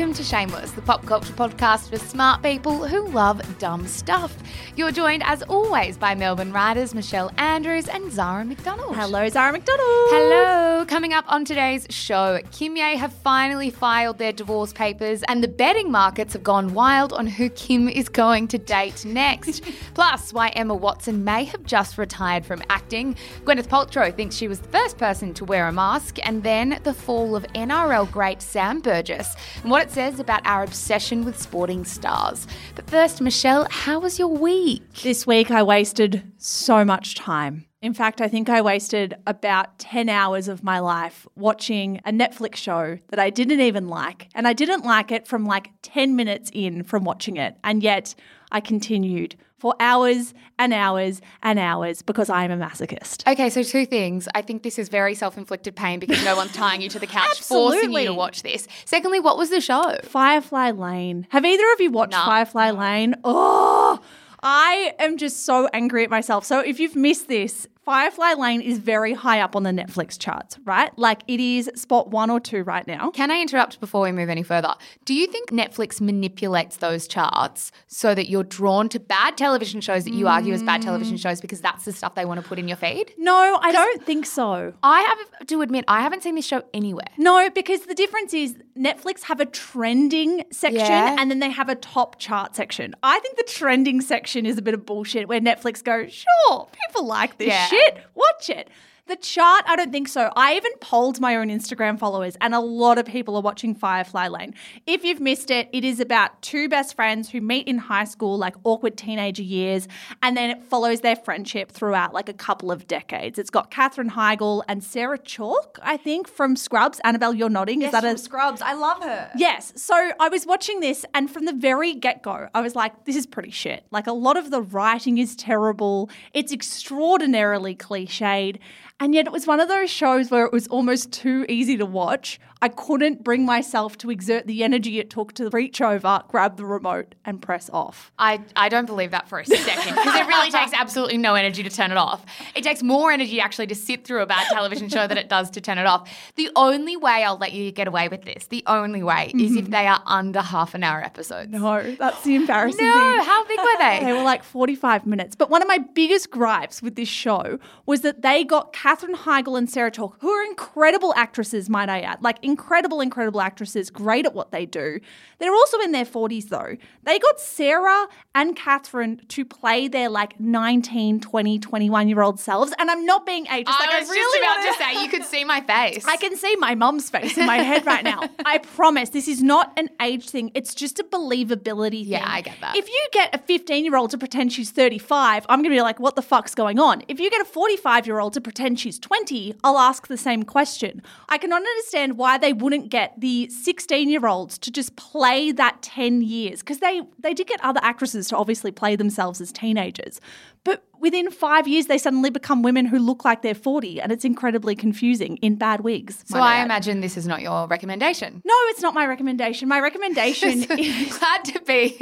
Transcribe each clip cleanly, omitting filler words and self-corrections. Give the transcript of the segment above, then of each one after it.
Welcome to Shameless, the pop culture podcast for smart people who love dumb stuff. You're joined, as always, by Melbourne writers Michelle Andrews and Zara McDonald. Hello, Zara McDonald. Hello. Coming up on today's show, Kimye have finally filed their divorce papers and the betting markets have gone wild on who Kim is going to date next. Plus, why Emma Watson may have just retired from acting, Gwyneth Paltrow thinks she was the first person to wear a mask, and then the fall of NRL great Sam Burgess and what it says about our obsession with sporting stars. But first, Michelle, how was your week? This week I wasted so much time. In fact, I think I wasted about 10 hours of my life watching a Netflix show that I didn't even like. And I didn't like it from 10 minutes in from watching it. And yet I continued for hours and hours and hours because I am a masochist. Okay, so two things. I think this is very self-inflicted pain because no one's tying you to the couch forcing you to watch this. Secondly, what was the show? Firefly Lane. Have either of you watched Firefly Lane? Oh, I am just so angry at myself. So if you've missed this, Firefly Lane is very high up on the Netflix charts, right? It is spot 1 or 2 right now. Can I interrupt before we move any further? Do you think Netflix manipulates those charts so that you're drawn to bad television shows that you argue as bad television shows because that's the stuff they want to put in your feed? No, I don't think so. I have to admit, I haven't seen this show anywhere. No, because the difference is Netflix have a trending section and then they have a top chart section. I think the trending section is a bit of bullshit where Netflix goes, sure, people like this shit, watch it. The chart, I don't think so. I even polled my own Instagram followers and a lot of people are watching Firefly Lane. If you've missed it, it is about 2 best friends who meet in high school, awkward teenager years, and then it follows their friendship throughout a couple of decades. It's got Katherine Heigl and Sarah Chalke, I think, from Scrubs. Annabelle, you're nodding. Yes, from Scrubs. I love her. Yes. So I was watching this and from the very get-go, I was like, this is pretty shit. A lot of the writing is terrible. It's extraordinarily cliched. And yet it was one of those shows where it was almost too easy to watch. I couldn't bring myself to exert the energy it took to reach over, grab the remote and press off. I don't believe that for a second because it really takes absolutely no energy to turn it off. It takes more energy actually to sit through a bad television show than it does to turn it off. The only way I'll let you get away with this, the only way, is if they are under half an hour episodes. No, that's the embarrassing thing. No, how big were they? They were 45 minutes. But one of my biggest gripes with this show was that they got Katherine Heigl and Sarah Chalke, who are incredible actresses, might I add, incredible actresses, great at what they do. They're also in their 40s though. They got Sarah and Katherine to play their 19, 20, 21-year-old selves. And I'm not being ageist. I was really just about to say, you could see my face. I can see my mum's face in my head right now. I promise this is not an age thing. It's just a believability thing. Yeah, I get that. If you get a 15-year-old to pretend she's 35, I'm going to be like, what the fuck's going on? If you get a 45-year-old to pretend she's 20, I'll ask the same question. I cannot understand why they wouldn't get the 16-year-olds to just play that 10 years because they did get other actresses to obviously play themselves as teenagers. But within 5 years, they suddenly become women who look like they're 40 and it's incredibly confusing in bad wigs. So I imagine this is not your recommendation. No, it's not my recommendation. My recommendation is... Glad to be.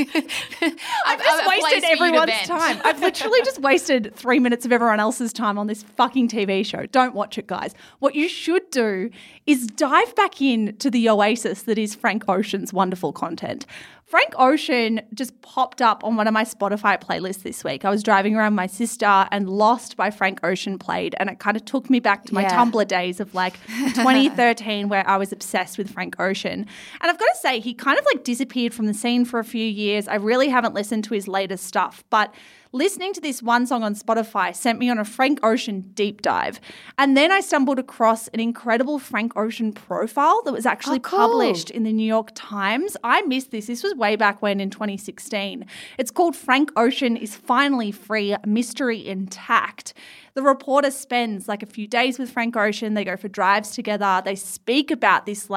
I've just wasted everyone's time. I've literally just wasted 3 minutes of everyone else's time on this fucking TV show. Don't watch it, guys. What you should do is dive back in to the oasis that is Frank Ocean's wonderful content. Frank Ocean just popped up on one of my Spotify playlists this week. I was driving around my sister and Lost by Frank Ocean played and it kind of took me back to my Tumblr days of 2013 where I was obsessed with Frank Ocean. And I've got to say he kind of disappeared from the scene for a few years. I really haven't listened to his latest stuff, but listening to this one song on Spotify sent me on a Frank Ocean deep dive. And then I stumbled across an incredible Frank Ocean profile that was actually published in the New York Times. I missed this. This was way back when in 2016. It's called Frank Ocean is Finally Free, Mystery Intact. The reporter spends a few days with Frank Ocean. They go for drives together. They speak about this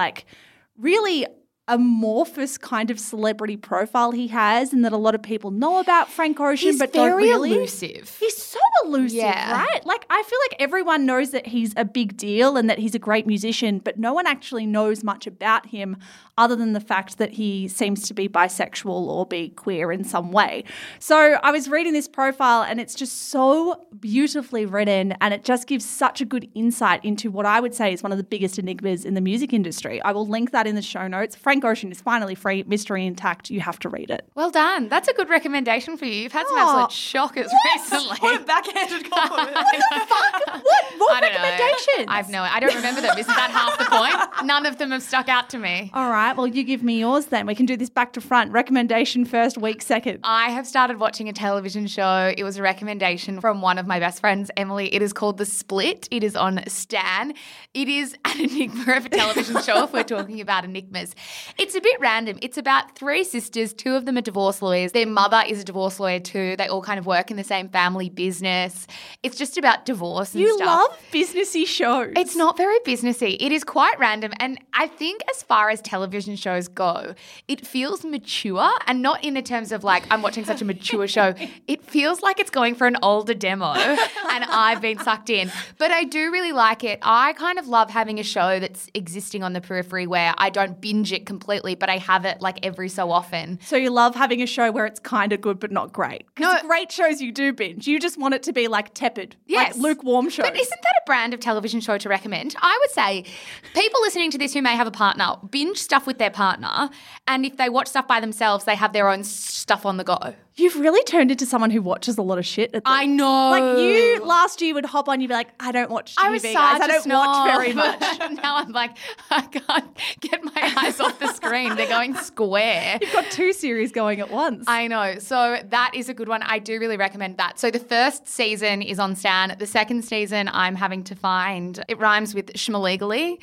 really amorphous kind of celebrity profile he has and that a lot of people know about Frank Ocean but don't really. He's very elusive. He's so elusive, right? Like, I feel like everyone knows that he's a big deal and that he's a great musician, but no one actually knows much about him other than the fact that he seems to be bisexual or be queer in some way. So I was reading this profile and it's just so beautifully written and it just gives such a good insight into what I would say is one of the biggest enigmas in the music industry. I will link that in the show notes. Frank Ocean is finally free, Mystery Intact. You have to read it. Well done. That's a good recommendation for you. You've had some absolute shockers recently. What a backhanded compliment. What the fuck? What recommendations? I have no idea. I don't remember them. Isn't that half the point? None of them have stuck out to me. All right. Well, you give me yours then. We can do this back to front. Recommendation first, week second. I have started watching a television show. It was a recommendation from one of my best friends, Emily. It is called The Split. It is on Stan. It is an enigma of a television show if we're talking about enigmas. It's a bit random. It's about three sisters. Two of them are divorce lawyers. Their mother is a divorce lawyer too. They all kind of work in the same family business. It's just about divorce and stuff. You love businessy shows. It's not very businessy. It is quite random. And I think as far as television shows go, it feels mature, and not in the terms of like, I'm watching such a mature show. It feels like it's going for an older demo and I've been sucked in. But I do really like it. I kind of love having a show that's existing on the periphery where I don't binge it completely, but I have it like every so often. So you love having a show where it's kind of good but not great. Because great shows you do binge. You just want it to be like tepid, like lukewarm shows. But isn't that a brand of television show to recommend? I would say people listening to this who may have a partner, binge stuff with their partner, and if they watch stuff by themselves, they have their own stuff on the go. You've really turned into someone who watches a lot of shit. I know. Like you last year would hop on, you'd be like, I don't watch TV, guys. I don't watch very much. Now I'm like, I can't get my eyes off the screen. They're going square. You've got two series going at once. I know. So that is a good one. I do really recommend that. So the first season is on Stan. The second season I'm having to find, it rhymes with shmalegally.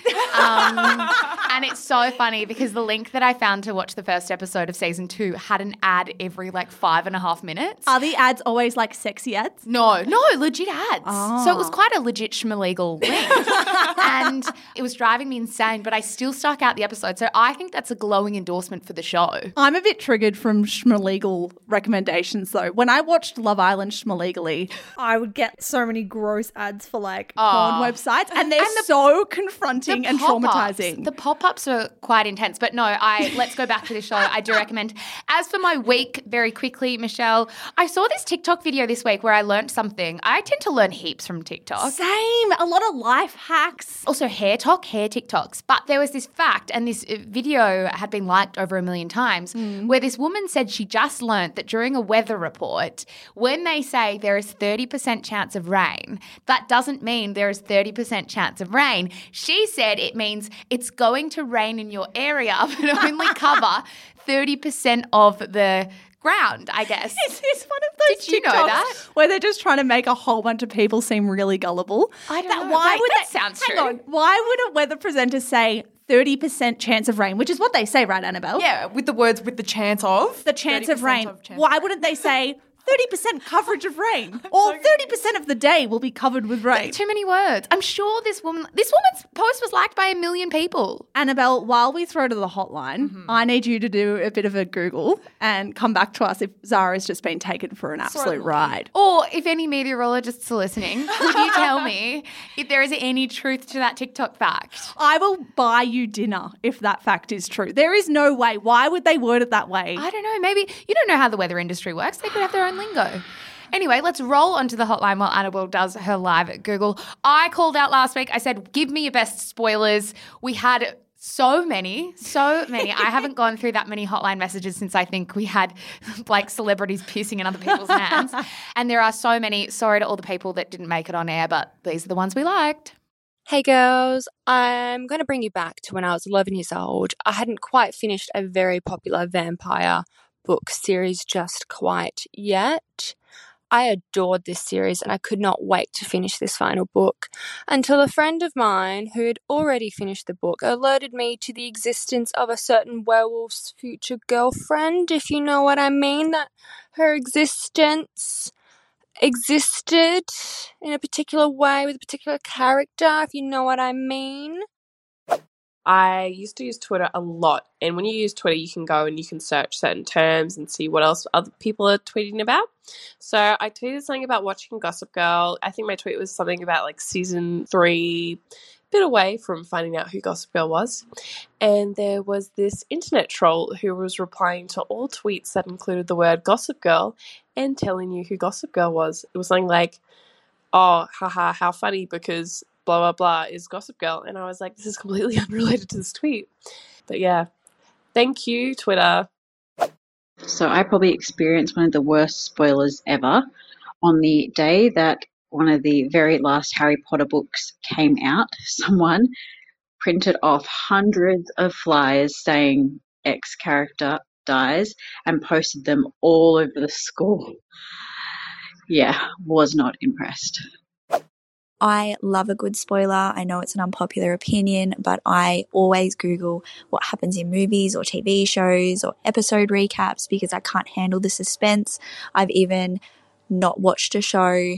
And it's so funny because the link that I found to watch the first episode of season 2 had an ad every like 5.5 minutes. Are the ads always like sexy ads? No, legit ads. Oh. So it was quite a legit shmalegal link. And it was driving me insane, but I still stuck out the episode. So I think that's a glowing endorsement for the show. I'm a bit triggered from shmalegal recommendations though. When I watched Love Island shmalegally, I would get so many gross ads for like porn websites and they're so confronting and traumatizing. The pop-ups are quite intense, but no, let's go back to the show. I do recommend. As for my week, very quickly, Michelle, I saw this TikTok video this week where I learned something. I tend to learn heaps from TikTok. Same. A lot of life hacks. Also hair TikToks. But there was this fact, and this video had been liked over 1 million times, where this woman said she just learned that during a weather report, when they say there is 30% chance of rain, that doesn't mean there is 30% chance of rain. She said it means it's going to rain in your area, but only cover 30% of the ground, I guess. Is this one of those TikToks where they're just trying to make a whole bunch of people seem really gullible? I don't know. Why would that sound true? Hang on. Why would a weather presenter say 30% chance of rain, which is what they say, right, Annabelle? Yeah, with the words with the chance of. The chance of rain. Why wouldn't they say 30% coverage of rain, or 30% of the day will be covered with rain? That's too many words. I'm sure this woman's post was liked by 1 million people. Annabelle, while we throw to the hotline, I need you to do a bit of a Google and come back to us if Zara's just been taken for an absolute ride. Or if any meteorologists are listening, would you tell me if there is any truth to that TikTok fact? I will buy you dinner if that fact is true. There is no way. Why would they word it that way? I don't know. Maybe you don't know how the weather industry works. They could have their own lingo. Anyway, let's roll onto the hotline while Annabelle does her live at Google. I called out last week. I said, give me your best spoilers. We had so many. I haven't gone through that many hotline messages since I think we had like celebrities pissing in other people's hands. And there are so many. Sorry to all the people that didn't make it on air, but these are the ones we liked. Hey girls, I'm going to bring you back to when I was 11 years old. I hadn't quite finished a very popular vampire book series just quite yet. I adored this series and I could not wait to finish this final book until a friend of mine who had already finished the book alerted me to the existence of a certain werewolf's future girlfriend, if you know what I mean, that her existence existed in a particular way with a particular character, if you know what I mean. I used to use Twitter a lot. And when you use Twitter, you can go and you can search certain terms and see what else other people are tweeting about. So I tweeted something about watching Gossip Girl. I think my tweet was something about like season 3, bit away from finding out who Gossip Girl was. And there was this internet troll who was replying to all tweets that included the word Gossip Girl and telling you who Gossip Girl was. It was something like, oh, haha, how funny because blah, blah, blah is Gossip Girl. And I was like, this is completely unrelated to this tweet. But yeah, thank you, Twitter. So I probably experienced one of the worst spoilers ever on the day that one of the very last Harry Potter books came out. Someone printed off hundreds of flyers saying X character dies and posted them all over the school. Yeah, was not impressed. I love a good spoiler. I know it's an unpopular opinion, but I always Google what happens in movies or TV shows or episode recaps because I can't handle the suspense. I've even not watched a show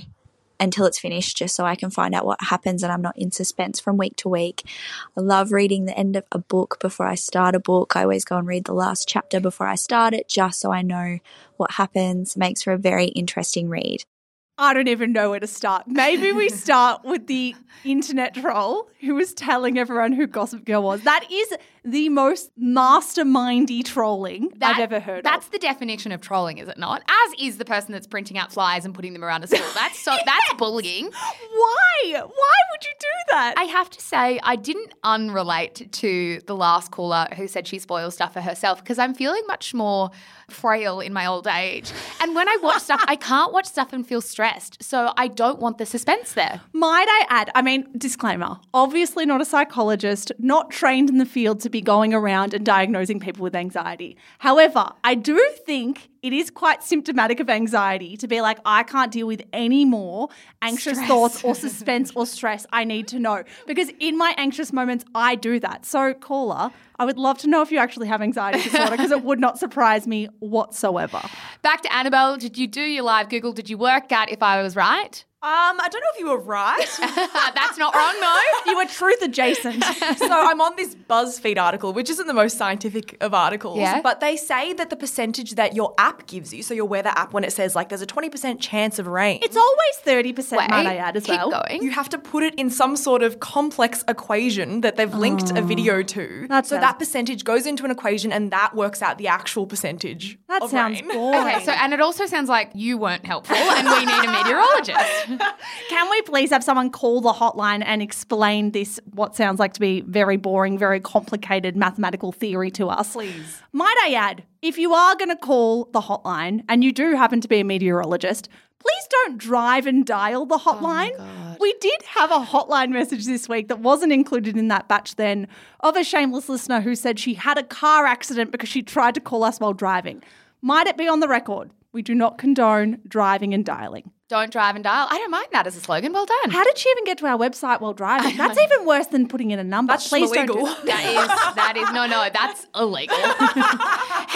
until it's finished just so I can find out what happens and I'm not in suspense from week to week. I love reading the end of a book before I start a book. I always go and read the last chapter before I start it just so I know what happens. It makes for a very interesting read. I don't even know where to start. Maybe we start with the internet troll who was telling everyone who Gossip Girl was. That is the most mastermindy trolling I've ever heard of. That's the definition of trolling, is it not? As is the person that's printing out flyers and putting them around a school. That's so yes. That's bullying. Why would you do that? I have to say I didn't unrelate to the last caller who said she spoils stuff for herself because I'm feeling much more frail in my old age. And when I watch stuff, I can't watch stuff and feel stressed. So I don't want the suspense there. Might I add, I mean, disclaimer, obviously not a psychologist, not trained in the field to be going around and diagnosing people with anxiety. However, I do think it is quite symptomatic of anxiety to be like, I can't deal with any more anxious thoughts or suspense or stress. I need to know. Because in my anxious moments, I do that. So caller, I would love to know if you actually have anxiety disorder because it would not surprise me whatsoever. Back to Annabelle. Did you do your live Google? Did you work out if I was right? I don't know if you were right. That's not wrong, no. You were truth adjacent. So I'm on this BuzzFeed article, which isn't the most scientific of articles, but they say that the percentage that your app gives you, so your weather app, when it says like there's a 20% chance of rain. It's always 30%, might I add, as well. Going. You have to put it in some sort of complex equation that they've linked a video to. That percentage goes into an equation and that works out the actual percentage that of sounds rain. Boring. Okay, so and it also sounds like you weren't helpful and we need a meteorologist. Can we please have someone call the hotline and explain this, what sounds like to be very boring, very complicated mathematical theory to us? Please. Might I add, if you are going to call the hotline and you do happen to be a meteorologist, please don't drive and dial the hotline. Oh we did have a hotline message this week that wasn't included in that batch then of a shameless listener who said she had a car accident because she tried to call us while driving. Might it be on the record? We do not condone driving and dialing. Don't drive and dial. I don't mind that as a slogan. Well done. How did she even get to our website while driving? That's even worse than putting in a number. That's please illegal. Don't do that is no, that's illegal.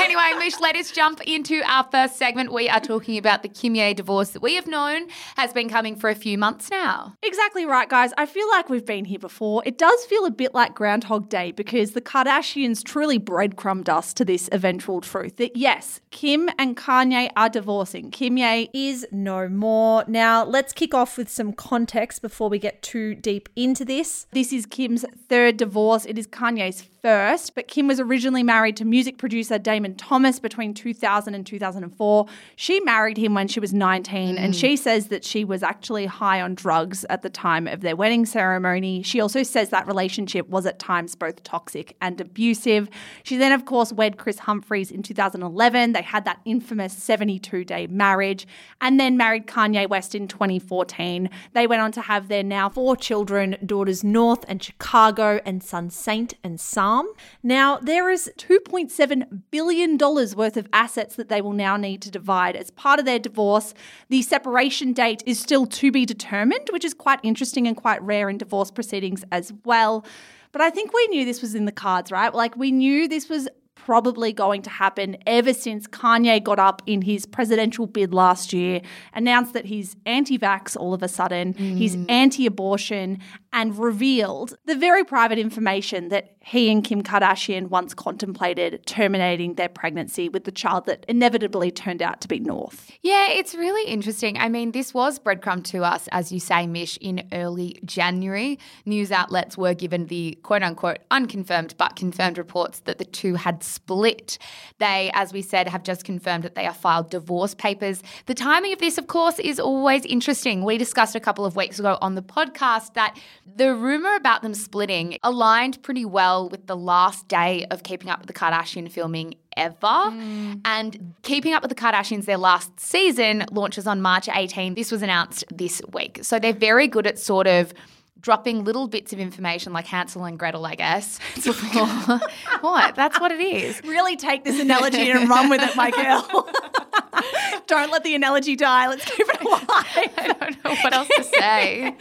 Anyway, Mish, let us jump into our first segment. We are talking about the Kimye divorce that we have known has been coming for a few months now. Exactly right, guys. I feel like we've been here before. It does feel a bit like Groundhog Day because the Kardashians truly breadcrumbed us to this eventual truth that, yes, Kim and Kanye are divorcing. Kimye is no more. Now, let's kick off with some context before we get too deep into this. This is Kim's third divorce. It is Kanye's first, but Kim was originally married to music producer Damon Thomas between 2000 and 2004. She married him when she was 19, and she says that she was actually high on drugs at the time of their wedding ceremony. She also says that relationship was at times both toxic and abusive. She then, of course, wed Kris Humphries in 2011. They had that infamous 72-day marriage and then married Kanye West in 2014. They went on to have their now 4 children, daughters North and Chicago and son Saint and Sam. Now, there is $2.7 billion worth of assets that they will now need to divide as part of their divorce. The separation date is still to be determined, which is quite interesting and quite rare in divorce proceedings as well. But I think we knew this was in the cards, right? Like we knew this was probably going to happen ever since Kanye got up in his presidential bid last year, announced that he's anti-vax all of a sudden, he's anti-abortion, and revealed the very private information that he and Kim Kardashian once contemplated terminating their pregnancy with the child that inevitably turned out to be North. Yeah, it's really interesting. I mean, this was breadcrumbed to us, as you say, Mish, in early January. News outlets were given the quote-unquote unconfirmed but confirmed reports that the two had split. They, as we said, have just confirmed that they have filed divorce papers. The timing of this, of course, is always interesting. We discussed a couple of weeks ago on the podcast that the rumor about them splitting aligned pretty well with the last day of Keeping Up with the Kardashian filming ever. And Keeping Up with the Kardashians, their last season, launches on March 18. This was announced this week. So they're very good at sort of dropping little bits of information like Hansel and Gretel, I guess. What? That's what it is. Really take this analogy and run with it, my girl. Don't let the analogy die. Let's keep it alive. I don't know what else to say.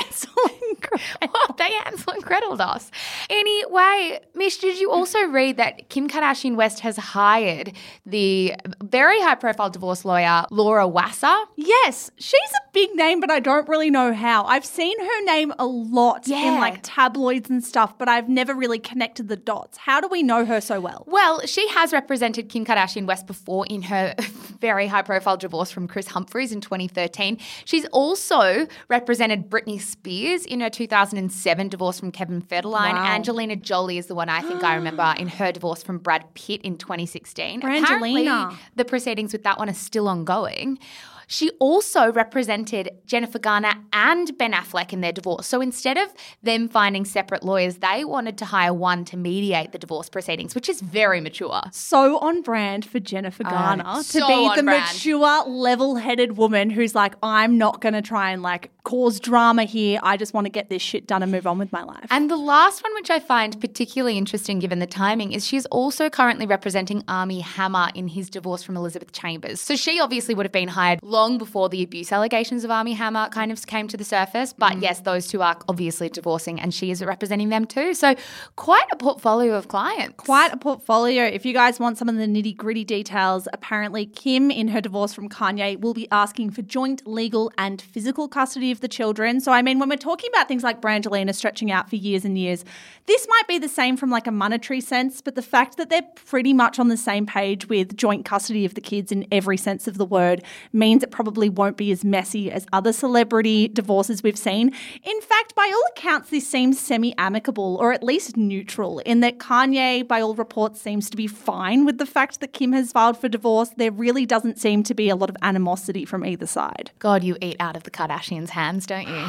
Hansel and Gretel. Well, they Hansel and Gretel'd us. Anyway, Mish, did you also read that Kim Kardashian West has hired the very high-profile divorce lawyer Laura Wasser? Yes. She's a big name, but I don't really know how. I've seen her name a lot in like tabloids and stuff, but I've never really connected the dots. How do we know her so well? Well, she has represented Kim Kardashian West before in her very high-profile divorce from Kris Humphries in 2013. She's also represented Britney Spears in her 2007 divorce from Kevin Federline. Wow. Angelina Jolie is the one I think I remember in her divorce from Brad Pitt in 2016. Apparently, the proceedings with that one are still ongoing. She also represented Jennifer Garner and Ben Affleck in their divorce. So instead of them finding separate lawyers, they wanted to hire one to mediate the divorce proceedings, which is very mature. So on brand for Jennifer Garner to be the mature, level-headed woman who's like, I'm not going to try and like cause drama here. I just want to get this shit done and move on with my life. And the last one, which I find particularly interesting given the timing, is she's also currently representing Armie Hammer in his divorce from Elizabeth Chambers. So she obviously would have been hired long before the abuse allegations of Armie Hammer kind of came to the surface. But yes, those two are obviously divorcing and she is representing them too. So quite a portfolio of clients. Quite a portfolio. If you guys want some of the nitty-gritty details, apparently Kim in her divorce from Kanye will be asking for joint legal and physical custody of the children. So I mean, when we're talking about things like Brangelina stretching out for years and years, this might be the same from like a monetary sense, but the fact that they're pretty much on the same page with joint custody of the kids in every sense of the word means it probably won't be as messy as other celebrity divorces we've seen. In fact, by all accounts, this seems semi-amicable or at least neutral in that Kanye, by all reports, seems to be fine with the fact that Kim has filed for divorce. There really doesn't seem to be a lot of animosity from either side. God, you eat out of the Kardashians' hands, don't you?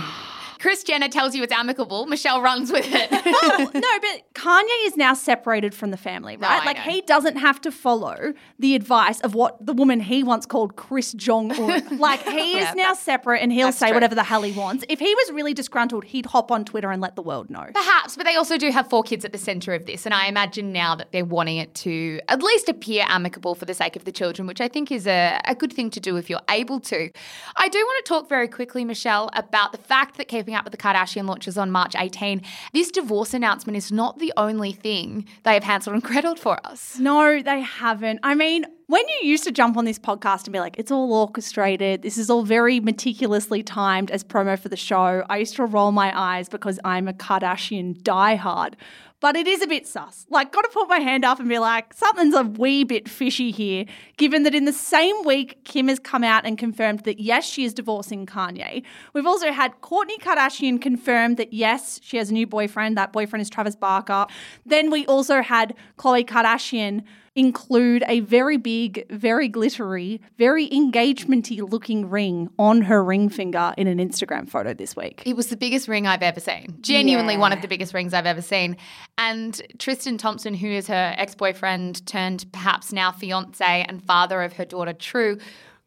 Kris Jenner tells you it's amicable. Michelle runs with it. Well, no, but Kanye is now separated from the family, right? No, like he doesn't have to follow the advice of what the woman he once called Kris Jong-un. Like he is now separate and he'll say whatever the hell he wants. If he was really disgruntled, he'd hop on Twitter and let the world know. Perhaps, but they also do have four kids at the centre of this. And I imagine now that they're wanting it to at least appear amicable for the sake of the children, which I think is a good thing to do if you're able to. I do want to talk very quickly, Michelle, about the fact that Keeping Up with the Kardashian launches on March 18. This divorce announcement is not the only thing they have Hansel and Gretel for us. No, they haven't. I mean, when you used to jump on this podcast and be like, it's all orchestrated, this is all very meticulously timed as promo for the show, I used to roll my eyes because I'm a Kardashian diehard. But it is a bit sus. Like, got to put my hand up and be like, something's a wee bit fishy here, given that in the same week, Kim has come out and confirmed that, yes, she is divorcing Kanye. We've also had Kourtney Kardashian confirm that, yes, she has a new boyfriend. That boyfriend is Travis Barker. Then we also had Khloe Kardashian include a very big, very glittery, very engagement-y looking ring on her ring finger in an Instagram photo this week. It was the biggest ring I've ever seen. Genuinely one of the biggest rings I've ever seen. And Tristan Thompson, who is her ex-boyfriend turned perhaps now fiancé and father of her daughter True,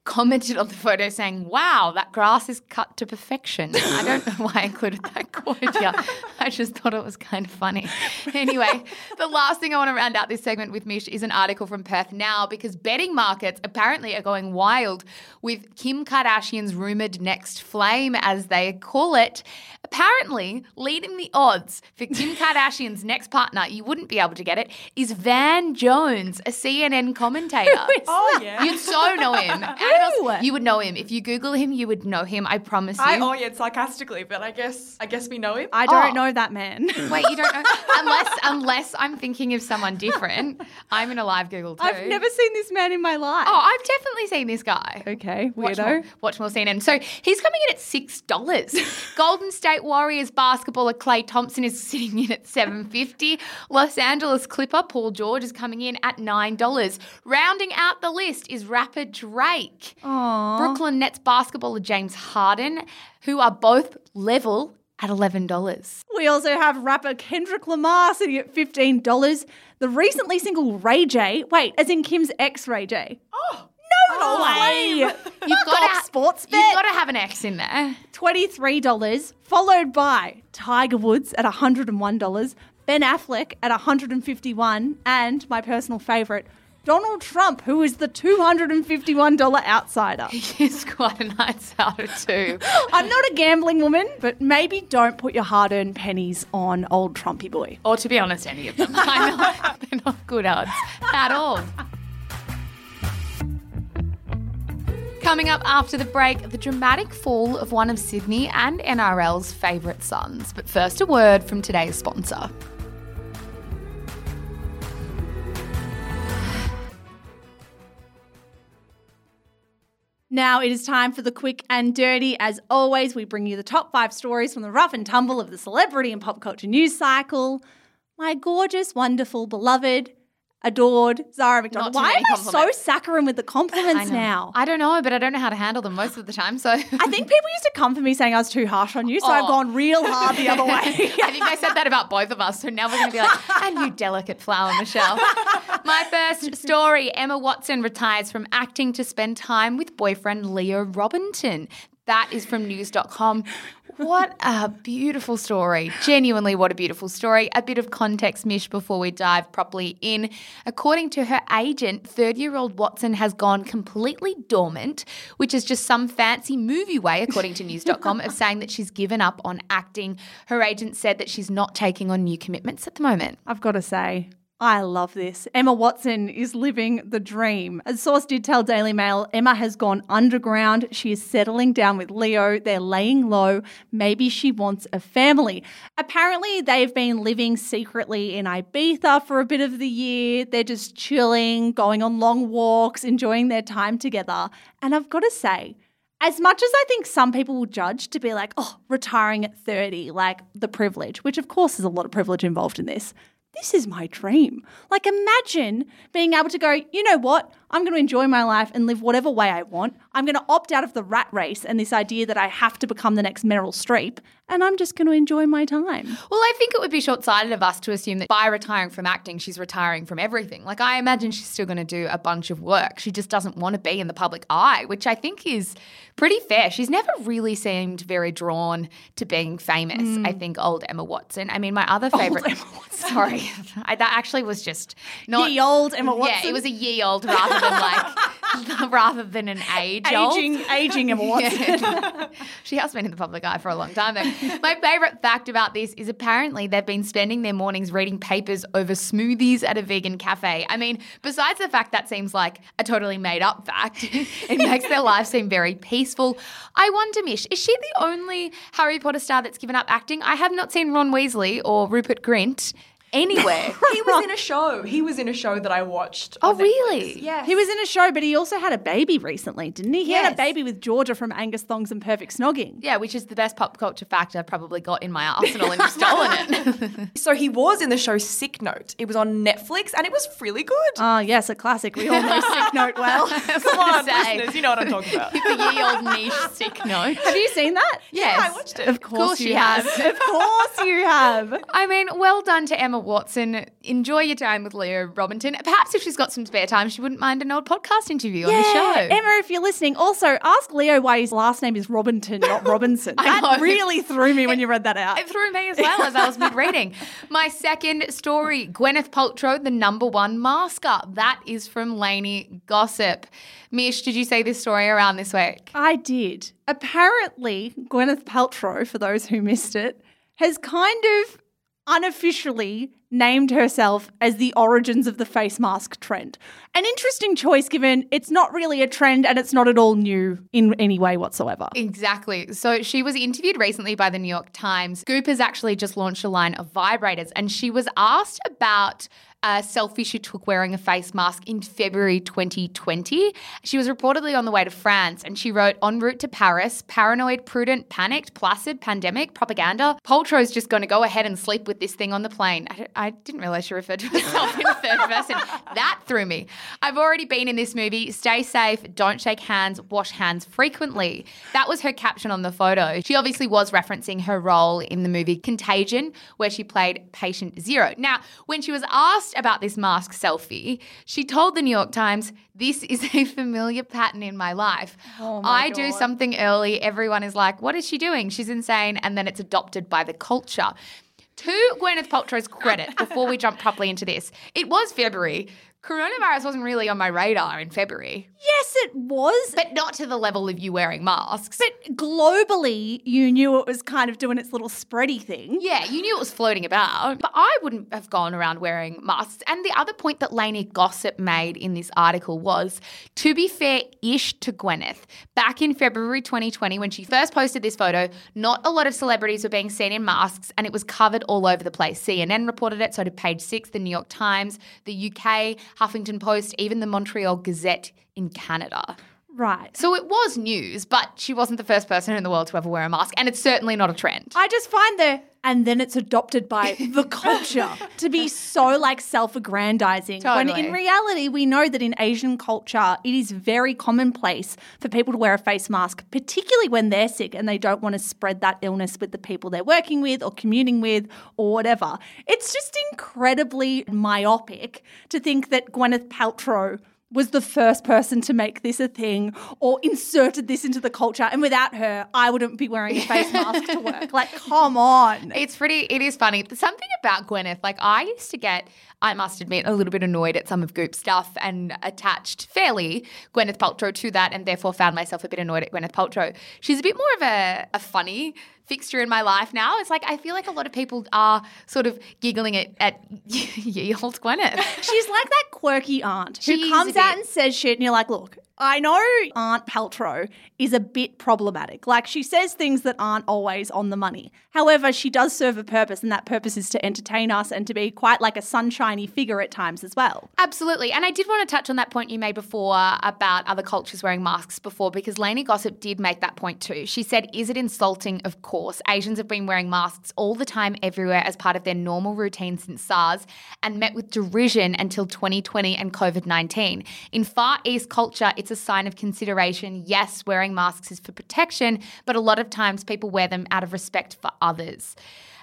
commented on the photo saying, wow, that grass is cut to perfection. I don't know why I included that quote here. I just thought it was kind of funny. Anyway, the last thing I want to round out this segment with, Mish, is an article from Perth Now, because betting markets apparently are going wild with Kim Kardashian's rumoured next flame, as they call it, apparently leading the odds for Kim Kardashian's next partner, you wouldn't be able to get it, is Van Jones, a CNN commentator. You'd so know him. else? You would know him. If you Google him, you would know him. I promise you. Oh, yeah, sarcastically, but I guess we know him. I don't know that man. Wait, you don't know? Unless I'm thinking of someone different. I'm in a live Google too. I've never seen this man in my life. Oh, I've definitely seen this guy. Okay, weirdo. Watch more CNN. So he's coming in at $6. Golden State Warriors basketballer Klay Thompson is sitting in at $7.50. Los Angeles Clipper Paul George is coming in at $9. Rounding out the list is rapper Drake. Aww. Brooklyn Nets basketballer James Harden, who are both level at $11. We also have rapper Kendrick Lamar sitting at $15. The recently single Ray J, as in Kim's ex Ray J. Oh. No way. You've got to have an X in there. $23, followed by Tiger Woods at $101, Ben Affleck at $151, and my personal favourite, Donald Trump, who is the $251 outsider. He is quite an outsider too. I'm not a gambling woman, but maybe don't put your hard-earned pennies on old Trumpy boy. Or to be honest, any of them. They're not good odds at all. Coming up after the break, the dramatic fall of one of Sydney and NRL's favourite sons. But first, a word from today's sponsor. Now it is time for the quick and dirty. As always, we bring you the top 5 stories from the rough and tumble of the celebrity and pop culture news cycle. My gorgeous, wonderful, beloved, adored Zara McDonald. Why am I so saccharine with the compliments now? I don't know, but I don't know how to handle them most of the time. So I think people used to come for me saying I was too harsh on you, so I've gone real hard the other way. I think they said that about both of us, so now we're going to be like, and you delicate flower, Michelle. My first story, Emma Watson retires from acting to spend time with boyfriend Leo Robinton. That is from news.com. What a beautiful story. Genuinely, what a beautiful story. A bit of context, Mish, before we dive properly in. According to her agent, 30-year-old Watson has gone completely dormant, which is just some fancy movie way, according to news.com, of saying that she's given up on acting. Her agent said that she's not taking on new commitments at the moment. I've got to say, I love this. Emma Watson is living the dream. A source did tell Daily Mail, Emma has gone underground. She is settling down with Leo. They're laying low. Maybe she wants a family. Apparently, they've been living secretly in Ibiza for a bit of the year. They're just chilling, going on long walks, enjoying their time together. And I've got to say, as much as I think some people will judge to be like, oh, retiring at 30, like the privilege, which of course is a lot of privilege involved in this. This is my dream. Like, imagine being able to go, you know what? I'm going to enjoy my life and live whatever way I want. I'm going to opt out of the rat race and this idea that I have to become the next Meryl Streep, and I'm just going to enjoy my time. Well, I think it would be short-sighted of us to assume that by retiring from acting, she's retiring from everything. Like, I imagine she's still going to do a bunch of work. She just doesn't want to be in the public eye, which I think is pretty fair. She's never really seemed very drawn to being famous, I think, old Emma Watson. I mean, my other favourite... Old Emma Watson. Sorry. That actually was just not... Ye old Emma Watson. Yeah, it was a ye old rather than like rather than an age old. Aging Emma Watson. Yeah. She has been in the public eye for a long time though. My favourite fact about this is apparently they've been spending their mornings reading papers over smoothies at a vegan cafe. I mean, besides the fact that seems like a totally made-up fact, it makes their life seem very peaceful. I wonder, Mish, is she the only Harry Potter star that's given up acting? I have not seen Ron Weasley or Rupert Grint anywhere. He was in a show. He was in a show that I watched. Oh, really? Yeah. He was in a show, but he also had a baby recently, didn't he? He had a baby with Georgia from Angus Thongs and Perfect Snogging. Yeah, which is the best pop culture fact I've probably got in my arsenal and you've stolen it. So he was in the show Sick Note. It was on Netflix and it was really good. Oh, yes, a classic. We all know Sick Note well. Come on, listeners, you know what I'm talking about. The ye old niche Sick Note. Have you seen that? Yes. Yeah, I watched it. Of course you have. Of course you have. I mean, well done to Emma Watson. Enjoy your time with Leo Robinton. Perhaps if she's got some spare time, she wouldn't mind an old podcast interview on the show. Emma, if you're listening, also ask Leo why his last name is Robinton, not Robinson. That really threw me when you read that out. It threw me as well as I was mid-reading. My second story, Gwyneth Paltrow, the #1 masker. That is from Lainey Gossip. Mish, did you see this story around this week? I did. Apparently, Gwyneth Paltrow, for those who missed it, has kind of unofficially named herself as the origins of the face mask trend. An interesting choice given it's not really a trend and it's not at all new in any way whatsoever. Exactly. So she was interviewed recently by the New York Times. Goop has actually just launched a line of vibrators, and she was asked about a selfie she took wearing a face mask in February 2020. She was reportedly on the way to France, and she wrote, "En route to Paris, paranoid, prudent, panicked, placid, pandemic, propaganda. Paltrow's just going to go ahead and sleep with this thing on the plane." I didn't realise she referred to herself in third person. That threw me. "I've already been in this movie. Stay safe. Don't shake hands. Wash hands frequently." That was her caption on the photo. She obviously was referencing her role in the movie Contagion, where she played Patient Zero. Now, when she was asked about this mask selfie, she told the New York Times, "This is a familiar pattern in my life. Oh my God. Do something early. Everyone is like, what is she doing? She's insane." And then it's adopted by the culture. To Gwyneth Paltrow's credit, before we jump properly into this, it was February. Coronavirus wasn't really on my radar in February. Yes, it was. But not to the level of you wearing masks. But globally, you knew it was kind of doing its little spready thing. Yeah, you knew it was floating about. But I wouldn't have gone around wearing masks. And the other point that Lainey Gossip made in this article was, to be fair-ish to Gwyneth, back in February 2020, when she first posted this photo, not a lot of celebrities were being seen in masks, and it was covered all over the place. CNN reported it, so did Page Six, the New York Times, the UK, Huffington Post, even the Montreal Gazette in Canada. Right. So it was news, but she wasn't the first person in the world to ever wear a mask, and it's certainly not a trend. I just find the "and then it's adopted by the culture" to be so like self-aggrandizing. Totally. When in reality, we know that in Asian culture, it is very commonplace for people to wear a face mask, particularly when they're sick and they don't want to spread that illness with the people they're working with or commuting with or whatever. It's just incredibly myopic to think that Gwyneth Paltrow was the first person to make this a thing or inserted this into the culture, and without her, I wouldn't be wearing a face mask to work. Like, come on. It is funny. Something about Gwyneth, like I used to get, I must admit, a little bit annoyed at some of Goop's stuff and attached fairly Gwyneth Paltrow to that, and therefore found myself a bit annoyed at Gwyneth Paltrow. She's a bit more of a funny fixture in my life now. It's like I feel like a lot of people are sort of giggling at ye old Gwyneth. She's like that quirky aunt who comes out and says shit and you're like, look, I know Aunt Paltrow is a bit problematic. Like, she says things that aren't always on the money. However, she does serve a purpose, and that purpose is to entertain us and to be quite like a sunshiny figure at times as well. Absolutely. And I did want to touch on that point you made before about other cultures wearing masks before, because Lainey Gossip did make that point too. She said, "Is it insulting? Of course. Asians have been wearing masks all the time everywhere as part of their normal routine since SARS, and met with derision until 2020 and COVID-19. In Far East culture, it's a sign of consideration. Yes, wearing masks is for protection, but a lot of times people wear them out of respect for others."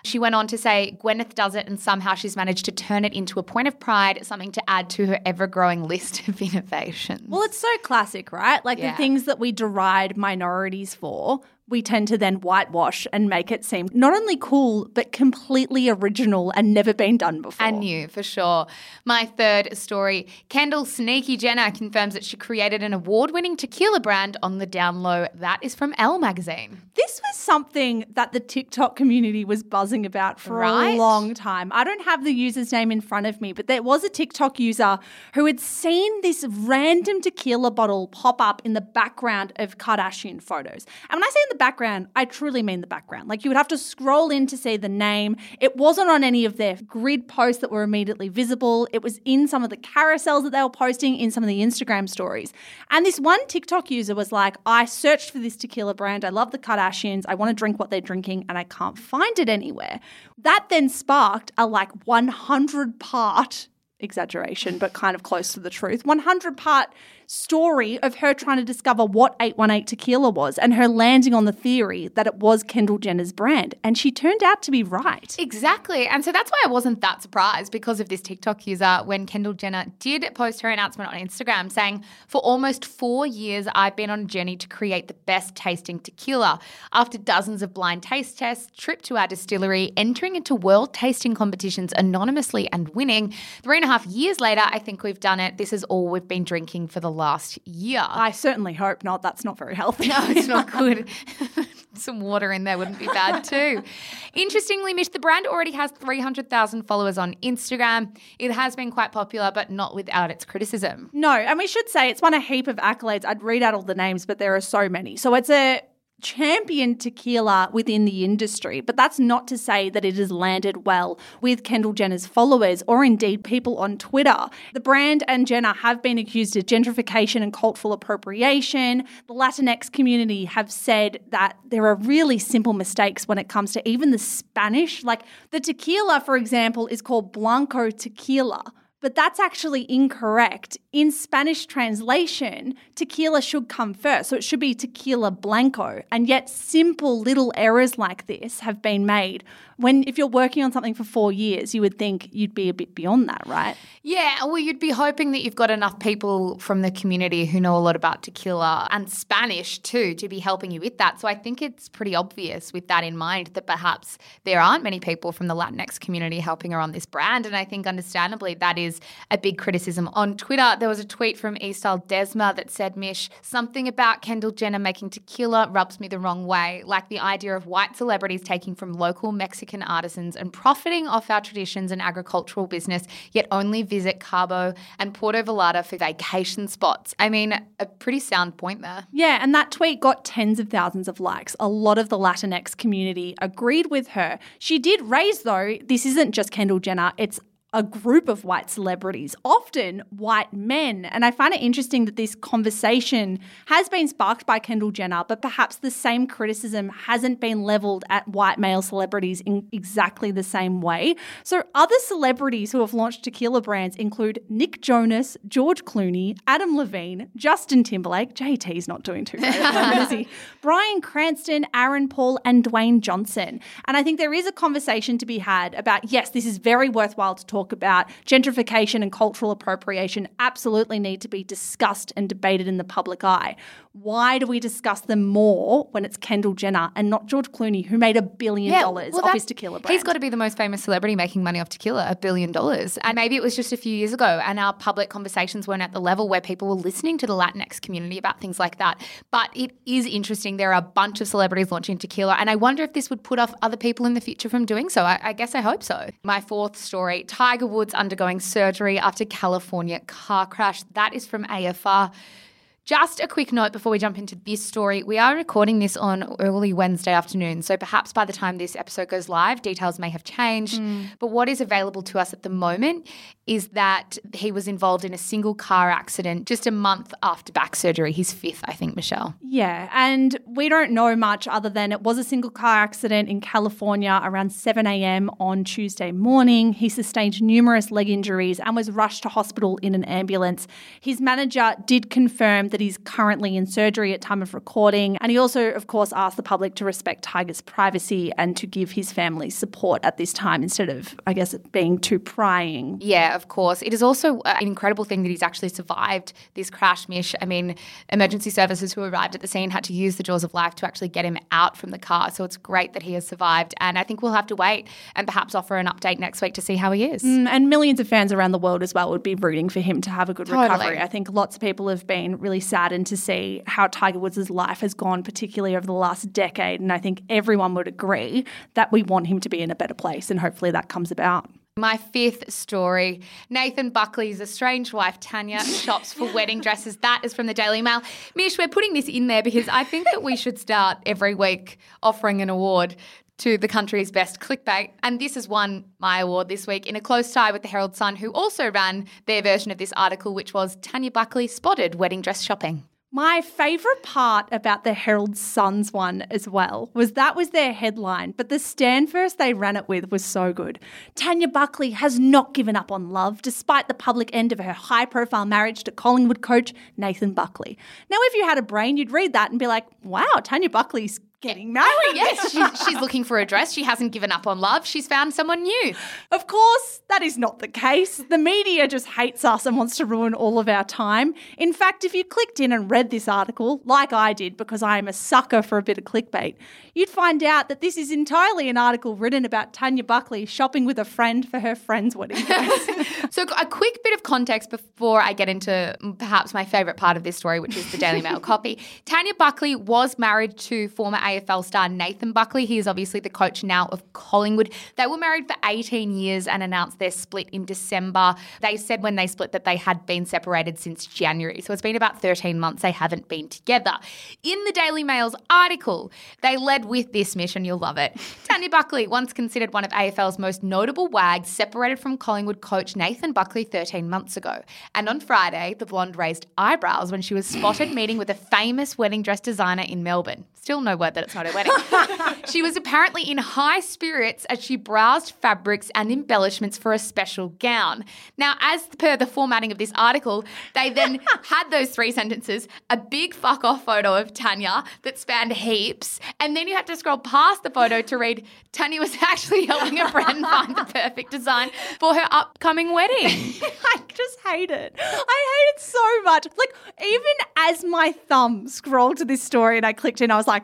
She went on to say, "Gwyneth does it, and somehow she's managed to turn it into a point of pride, something to add to her ever-growing list of innovations." Well, it's so classic, right? Like, yeah, the things that we deride minorities for, we tend to then whitewash and make it seem not only cool, but completely original and never been done before. And new, for sure. My third story, Kendall Sneaky Jenner confirms that she created an award-winning tequila brand on the down low. That is from Elle magazine. This was something that the TikTok community was buzzing about for a long time. I don't have the user's name in front of me, but there was a TikTok user who had seen this random tequila bottle pop up in the background of Kardashian photos. And when I say in the background, I truly mean the background. Like, you would have to scroll in to see the name. It wasn't on any of their grid posts that were immediately visible. It was in some of the carousels that they were posting, in some of the Instagram stories. And this one TikTok user was like, "I searched for this tequila brand. I love the Kardashians. I want to drink what they're drinking, and I can't find it anywhere." That then sparked a like 100-part exaggeration, but kind of close to the truth, 100-part story of her trying to discover what 818 tequila was, and her landing on the theory that it was Kendall Jenner's brand. And she turned out to be right. Exactly. And so that's why I wasn't that surprised because of this TikTok user when Kendall Jenner did post her announcement on Instagram saying, "For almost 4 years, I've been on a journey to create the best tasting tequila. After dozens of blind taste tests, trip to our distillery, entering into world tasting competitions anonymously and winning, 3.5 years later, I think we've done it. This is all we've been drinking for the last year." I certainly hope not. That's not very healthy. No, it's not good. some water in there wouldn't be bad too. Interestingly, Mish, the brand already has 300,000 followers on Instagram. It has been quite popular, but not without its criticism. No, and we should say it's won a heap of accolades. I'd read out all the names, but there are so many. So it's a champion tequila within the industry, but that's not to say that it has landed well with Kendall Jenner's followers or indeed people on Twitter. The brand and Jenner have been accused of gentrification and cultural appropriation. The Latinx community have said that there are really simple mistakes when it comes to even the Spanish. Like the tequila, for example, is called Blanco tequila. But that's actually incorrect. In Spanish translation, tequila should come first. So it should be tequila blanco. And yet simple little errors like this have been made. When if you're working on something for 4 years, you would think you'd be a bit beyond that, right? Yeah, well, you'd be hoping that you've got enough people from the community who know a lot about tequila and Spanish too to be helping you with that. So I think it's pretty obvious with that in mind that perhaps there aren't many people from the Latinx community helping her on this brand. And I think understandably that is a big criticism. On Twitter, there was a tweet from Esal Desma that said, Mish, something about Kendall Jenner making tequila rubs me the wrong way, like the idea of white celebrities taking from local Mexican artisans and profiting off our traditions and agricultural business, yet only visit Cabo and Puerto Vallarta for vacation spots. I mean, a pretty sound point there. Yeah, and that tweet got tens of thousands of likes. A lot of the Latinx community agreed with her. She did raise, though, this isn't just Kendall Jenner, it's a group of white celebrities, often white men. And I find it interesting that this conversation has been sparked by Kendall Jenner, but perhaps the same criticism hasn't been leveled at white male celebrities in exactly the same way. So other celebrities who have launched tequila brands include Nick Jonas, George Clooney, Adam Levine, Justin Timberlake, JT's not doing too well, is he? Bryan Cranston, Aaron Paul, and Dwayne Johnson. And I think there is a conversation to be had about, yes, this is very worthwhile to talk about. Gentrification and cultural appropriation absolutely need to be discussed and debated in the public eye. Why do we discuss them more when it's Kendall Jenner and not George Clooney, who made $1 billion off his tequila brand? He's got to be the most famous celebrity making money off tequila, $1 billion. And maybe it was just a few years ago and our public conversations weren't at the level where people were listening to the Latinx community about things like that. But it is interesting. There are a bunch of celebrities launching tequila, and I wonder if this would put off other people in the future from doing so. I guess I hope so. My fourth story, Tiger Woods undergoing surgery after California car crash. That is from AFR. Just a quick note before we jump into this story. We are recording this on early Wednesday afternoon, so perhaps by the time this episode goes live, details may have changed. But what is available to us at the moment is that he was involved in a single car accident just a month after back surgery, his fifth, I think, Michelle. Yeah, and we don't know much other than it was a single car accident in California around 7 a.m. on Tuesday morning. He sustained numerous leg injuries and was rushed to hospital in an ambulance. His manager did confirm that he's currently in surgery at time of recording, and he also, of course, asked the public to respect Tiger's privacy and to give his family support at this time instead of, I guess, it being too prying. Yeah, of course. It is also an incredible thing that he's actually survived this crash, Mish. I mean, emergency services who arrived at the scene had to use the jaws of life to actually get him out from the car. So it's great that he has survived. And I think we'll have to wait and perhaps offer an update next week to see how he is. And millions of fans around the world as well would be rooting for him to have a good recovery. I think lots of people have been really saddened to see how Tiger Woods' life has gone, particularly over the last decade. And I think everyone would agree that we want him to be in a better place. And hopefully that comes about. My fifth story, Nathan Buckley's estranged wife, Tanya, shops for wedding dresses. That is from the Daily Mail. Mish, we're putting this in there because I think that we should start every week offering an award to the country's best clickbait. And this has won my award this week in a close tie with the Herald Sun, who also ran their version of this article, which was Tanya Buckley spotted wedding dress shopping. My favourite part about the Herald Sun's one as well was that was their headline, but the Stan first they ran it with was so good. Tanya Buckley has not given up on love despite the public end of her high-profile marriage to Collingwood coach Nathan Buckley. Now, if you had a brain, you'd read that and be like, wow, Tanya Buckley's getting married. Yes, she's looking for a dress. She hasn't given up on love. She's found someone new. Of course, that is not the case. The media just hates us and wants to ruin all of our time. In fact, if you clicked in and read this article, like I did, because I am a sucker for a bit of clickbait, you'd find out that this is entirely an article written about Tanya Buckley shopping with a friend for her friend's wedding dress. So a quick bit of context before I get into perhaps my favourite part of this story, which is the Daily Mail copy. Tanya Buckley was married to former AFL star Nathan Buckley. He is obviously the coach now of Collingwood. They were married for 18 years and announced their split in December. They said when they split that they had been separated since January. So it's been about 13 months they haven't been together. In the Daily Mail's article, they led with this mission. You'll love it. Tanya Buckley, once considered one of AFL's most notable wags, separated from Collingwood coach Nathan Buckley 13 months ago. And on Friday, the blonde raised eyebrows when she was spotted meeting with a famous wedding dress designer in Melbourne. Still no word that it's not her wedding. She was apparently in high spirits as she browsed fabrics and embellishments for a special gown. Now, as per the formatting of this article, they then had those three sentences, a big fuck-off photo of Tanya that spanned heaps, and then you had to scroll past the photo to read Tanya was actually helping a friend find the perfect design for her upcoming wedding. I just hate it. I hate it so much. Like, even as my thumb scrolled to this story and I clicked in, I was like,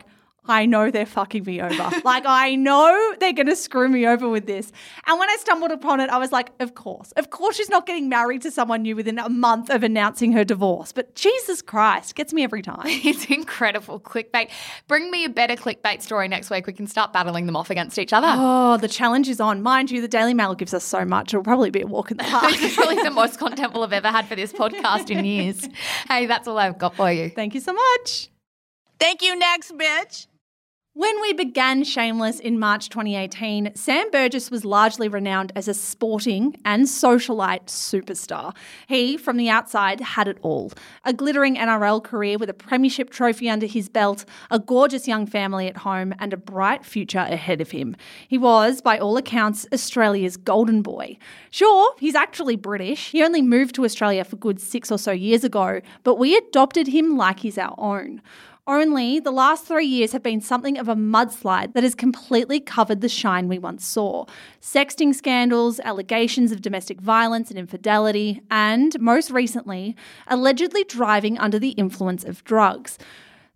I know they're fucking me over. Like, I know they're going to screw me over with this. And when I stumbled upon it, I was like, of course. Of course she's not getting married to someone new within a month of announcing her divorce. But Jesus Christ, gets me every time. It's incredible clickbait. Bring me a better clickbait story next week. We can start battling them off against each other. Oh, the challenge is on. Mind you, the Daily Mail gives us so much. It'll probably be a walk in the park. This is probably the most content we'll have ever had for this podcast in years. Hey, that's all I've got for you. Thank you so much. Thank you, next, bitch. When we began Shameless in March 2018, Sam Burgess was largely renowned as a sporting and socialite superstar. He, from the outside, had it all. A glittering NRL career with a premiership trophy under his belt, a gorgeous young family at home, and a bright future ahead of him. He was, by all accounts, Australia's golden boy. Sure, he's actually British. He only moved to Australia for good 6 or so years ago, but we adopted him like he's our own. Only the last 3 years have been something of a mudslide that has completely covered the shine we once saw. Sexting scandals, allegations of domestic violence and infidelity, and, most recently, allegedly driving under the influence of drugs.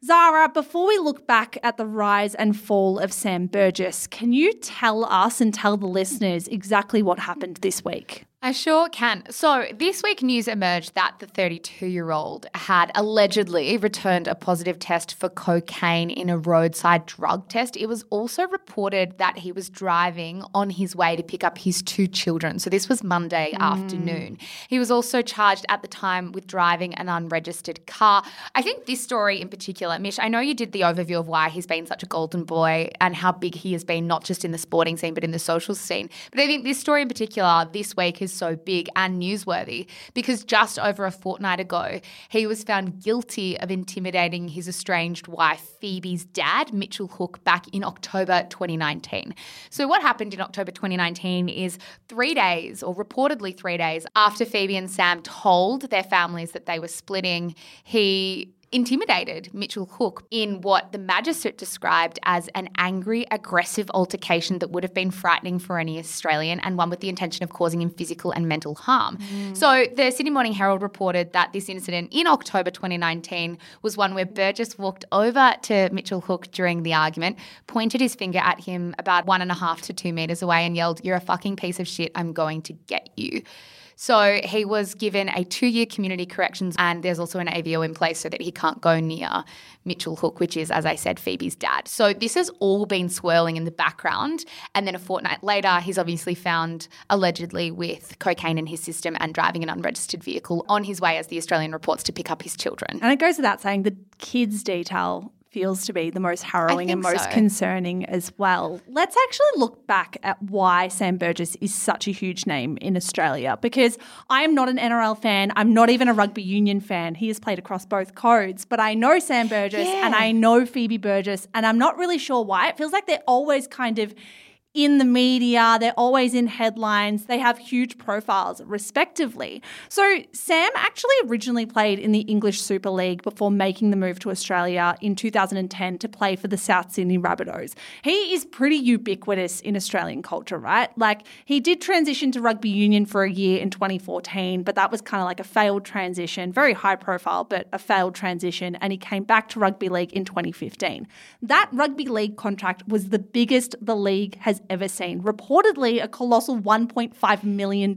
Zara, before we look back at the rise and fall of Sam Burgess, can you tell us and tell the listeners exactly what happened this week? I sure can. So this week news emerged that the 32-year-old had allegedly returned a positive test for cocaine in a roadside drug test. It was also reported that he was driving on his way to pick up his 2 children. So this was Monday afternoon. He was also charged at the time with driving an unregistered car. I think this story in particular, Mish, I know you did the overview of why he's been such a golden boy and how big he has been, not just in the sporting scene but in the social scene. But I think this story in particular this week is so big and newsworthy because just over a fortnight ago, he was found guilty of intimidating his estranged wife, Phoebe's dad, Mitchell Hook, back in October 2019. So what happened in October 2019 is 3 days, or reportedly 3 days, after Phoebe and Sam told their families that they were splitting, he intimidated Mitchell Hook in what the magistrate described as an angry, aggressive altercation that would have been frightening for any Australian, and one with the intention of causing him physical and mental harm. So the Sydney Morning Herald reported that this incident in October 2019 was one where Burgess walked over to Mitchell Hook during the argument, pointed his finger at him about 1.5 to 2 metres away and yelled, "You're a fucking piece of shit, I'm going to get you." So he was given a 2-year community corrections, and there's also an AVO in place so that he can't go near Mitchell Hook, which is, as I said, Phoebe's dad. So this has all been swirling in the background, and then a fortnight later he's obviously found allegedly with cocaine in his system and driving an unregistered vehicle on his way, as the Australian reports, to pick up his children. And it goes without saying the kids detail feels to be the most harrowing and most concerning as well. Let's actually look back at why Sam Burgess is such a huge name in Australia, because I am not an NRL fan. I'm not even a rugby union fan. He has played across both codes, but I know Sam Burgess and I know Phoebe Burgess, and I'm not really sure why. It feels like they're always kind of in the media, they're always in headlines, they have huge profiles respectively. So Sam actually originally played in the English Super League before making the move to Australia in 2010 to play for the South Sydney Rabbitohs. He is pretty ubiquitous in Australian culture, right? Like, he did transition to rugby union for a year in 2014, but that was kind of like a failed transition, very high profile, but a failed transition, and he came back to rugby league in 2015. That rugby league contract was the biggest the league has has ever seen, reportedly a colossal $1.5 million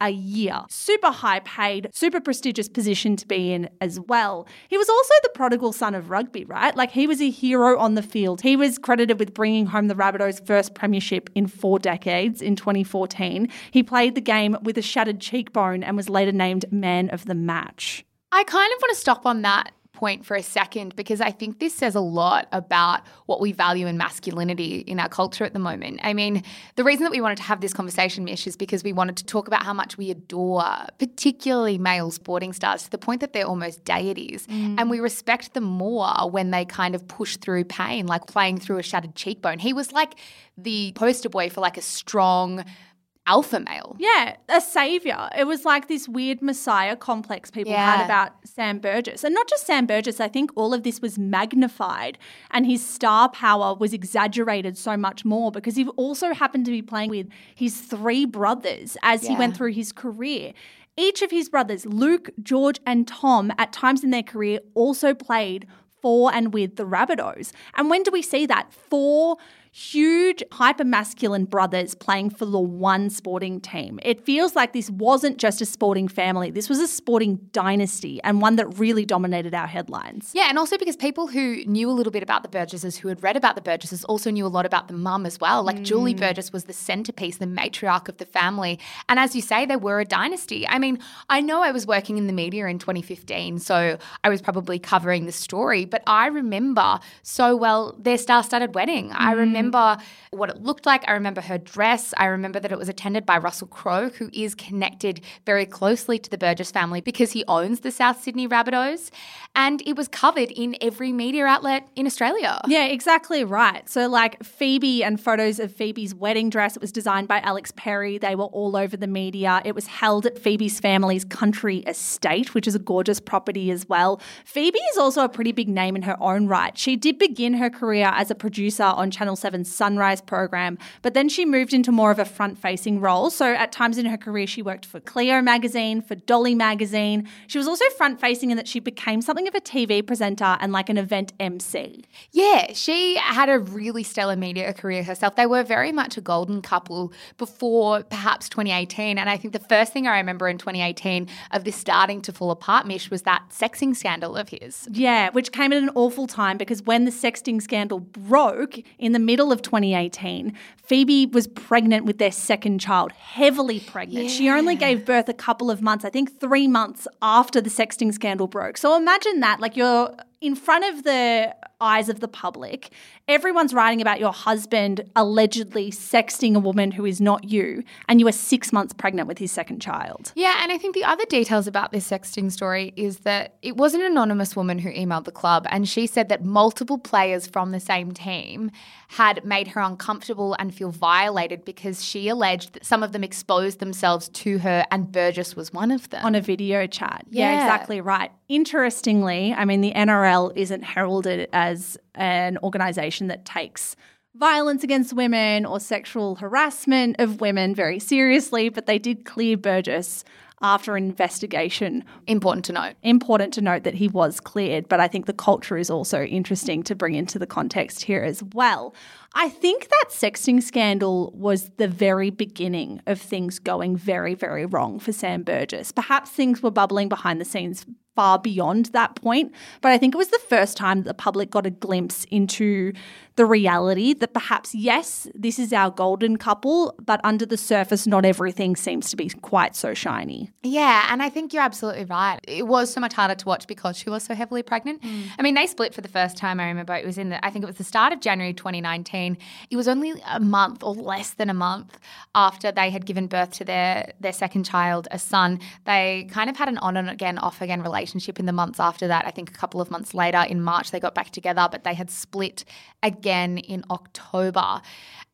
a year. Super high paid, super prestigious position to be in as well. He was also the prodigal son of rugby, right? Like, he was a hero on the field. He was credited with bringing home the Rabbitohs' first premiership in 4 decades in 2014. He played the game with a shattered cheekbone and was later named Man of the Match. I kind of want to stop on that point for a second, because I think this says a lot about what we value in masculinity in our culture at the moment. I mean, the reason that we wanted to have this conversation, Mish, is because we wanted to talk about how much we adore particularly male sporting stars to the point that they're almost deities. And we respect them more when they kind of push through pain, like playing through a shattered cheekbone. He was like the poster boy for like a strong alpha male. Yeah, a saviour. It was like this weird messiah complex people had about Sam Burgess. And not just Sam Burgess, I think all of this was magnified and his star power was exaggerated so much more because he also happened to be playing with his 3 brothers as he went through his career. Each of his brothers, Luke, George and Tom, at times in their career also played for and with the Rabbitohs. And when do we see that? 4 huge hyper-masculine brothers playing for the one sporting team. It feels like this wasn't just a sporting family. This was a sporting dynasty and one that really dominated our headlines. Yeah, and also because people who knew a little bit about the Burgesses, who had read about the Burgesses, also knew a lot about the mum as well. Like Julie Burgess was the centrepiece, the matriarch of the family. And as you say, they were a dynasty. I mean, I know I was working in the media in 2015, so I was probably covering the story, but I remember so well their star-studded wedding. I remember what it looked like. I remember her dress. I remember that it was attended by Russell Crowe, who is connected very closely to the Burgess family because he owns the South Sydney Rabbitohs. And it was covered in every media outlet in Australia. Yeah, exactly right. So like Phoebe and photos of Phoebe's wedding dress, it was designed by Alex Perry. They were all over the media. It was held at Phoebe's family's country estate, which is a gorgeous property as well. Phoebe is also a pretty big name in her own right. She did begin her career as a producer on Channel 7's Sunrise program, but then she moved into more of a front-facing role. So at times in her career, she worked for Clio magazine, for Dolly magazine. She was also front-facing in that she became something of a TV presenter and like an event MC. Yeah, she had a really stellar media career herself. They were very much a golden couple before perhaps 2018. And I think the first thing I remember in 2018 of this starting to fall apart, Mish, was that sexting scandal of his. Yeah, which came at an awful time because when the sexting scandal broke in the middle of 2018, Phoebe was pregnant with their second child, heavily pregnant. Yeah. She only gave birth a couple of months, I think 3 months after the sexting scandal broke. So imagine that, like you're in front of the eyes of the public, everyone's writing about your husband allegedly sexting a woman who is not you, and you were 6 months pregnant with his second child. Yeah, and I think the other details about this sexting story is that it was an anonymous woman who emailed the club, and she said that multiple players from the same team had made her uncomfortable and feel violated because she alleged that some of them exposed themselves to her, and Burgess was one of them. On a video chat. Yeah, exactly right. Interestingly, I mean, the NRL isn't heralded as an organisation that takes violence against women or sexual harassment of women very seriously, but they did clear Burgess after an investigation. Important to note. Important to note that he was cleared, but I think the culture is also interesting to bring into the context here as well. I think that sexting scandal was the very beginning of things going very, very wrong for Sam Burgess. Perhaps things were bubbling behind the scenes far beyond that point, but I think it was the first time that the public got a glimpse into the reality that perhaps, yes, this is our golden couple, but under the surface, not everything seems to be quite so shiny. Yeah, and I think you're absolutely right. It was so much harder to watch because she was so heavily pregnant. I mean, they split for the first time, I remember. It was I think it was the start of January 2019. It was only a month or less than a month after they had given birth to their second child, a son. They kind of had an on-again, off-again relationship in the months after that. I think a couple of months later in March they got back together, but they had split again in October.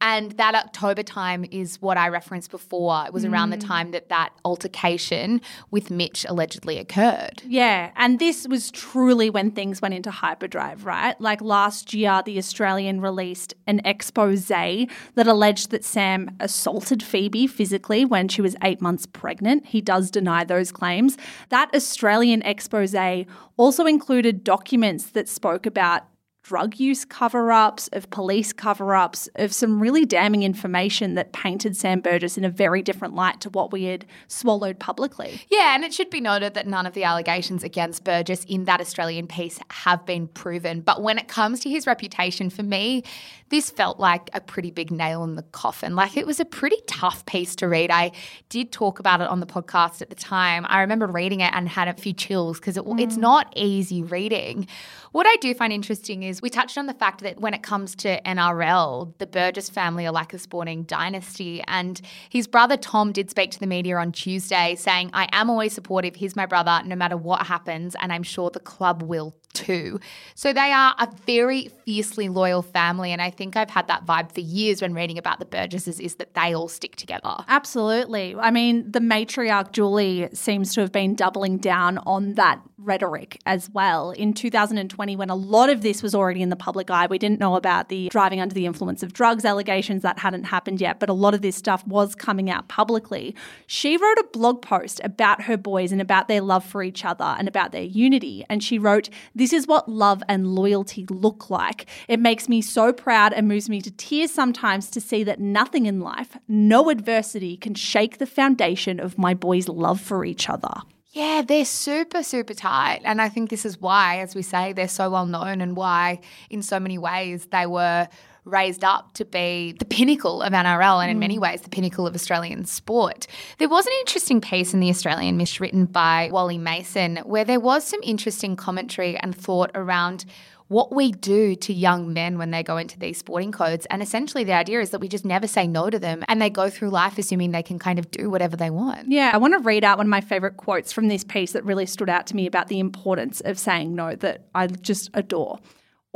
And that October time is what I referenced before. It was around the time that altercation with Mitch allegedly occurred. Yeah, and this was truly when things went into hyperdrive, right? Like last year the Australian released an exposé that alleged that Sam assaulted Phoebe physically when she was 8 months pregnant. He does deny those claims. That Australian exposé also included documents that spoke about drug use cover-ups, of police cover-ups, of some really damning information that painted Sam Burgess in a very different light to what we had swallowed publicly. Yeah, and it should be noted that none of the allegations against Burgess in that Australian piece have been proven. But when it comes to his reputation, for me, this felt like a pretty big nail in the coffin. Like, it was a pretty tough piece to read. I did talk about it on the podcast at the time. I remember reading it and had a few chills because it's not easy reading. What I do find interesting is we touched on the fact that when it comes to NRL, the Burgess family are like a sporting dynasty, and his brother Tom did speak to the media on Tuesday saying, "I am always supportive. He's my brother, no matter what happens, and I'm sure the club will too." So they are a very fiercely loyal family, and I think I've had that vibe for years when reading about the Burgesses, is that they all stick together. Absolutely. I mean, the matriarch Julie seems to have been doubling down on that rhetoric as well. In 2020, when a lot of this was already in the public eye, we didn't know about the driving under the influence of drugs allegations. That hadn't happened yet, but a lot of this stuff was coming out publicly. She wrote a blog post about her boys and about their love for each other and about their unity, and she wrote, "This is what love and loyalty look like. It makes me so proud and moves me to tears sometimes to see that nothing in life, no adversity, can shake the foundation of my boys' love for each other." Yeah, they're super, super tight. And I think this is why, as we say, they're so well known, and why in so many ways they were raised up to be the pinnacle of NRL and in many ways the pinnacle of Australian sport. There was an interesting piece in The Australian written by Wally Mason where there was some interesting commentary and thought around what we do to young men when they go into these sporting codes. And essentially the idea is that we just never say no to them, and they go through life assuming they can kind of do whatever they want. Yeah, I want to read out one of my favourite quotes from this piece that really stood out to me about the importance of saying no, that I just adore.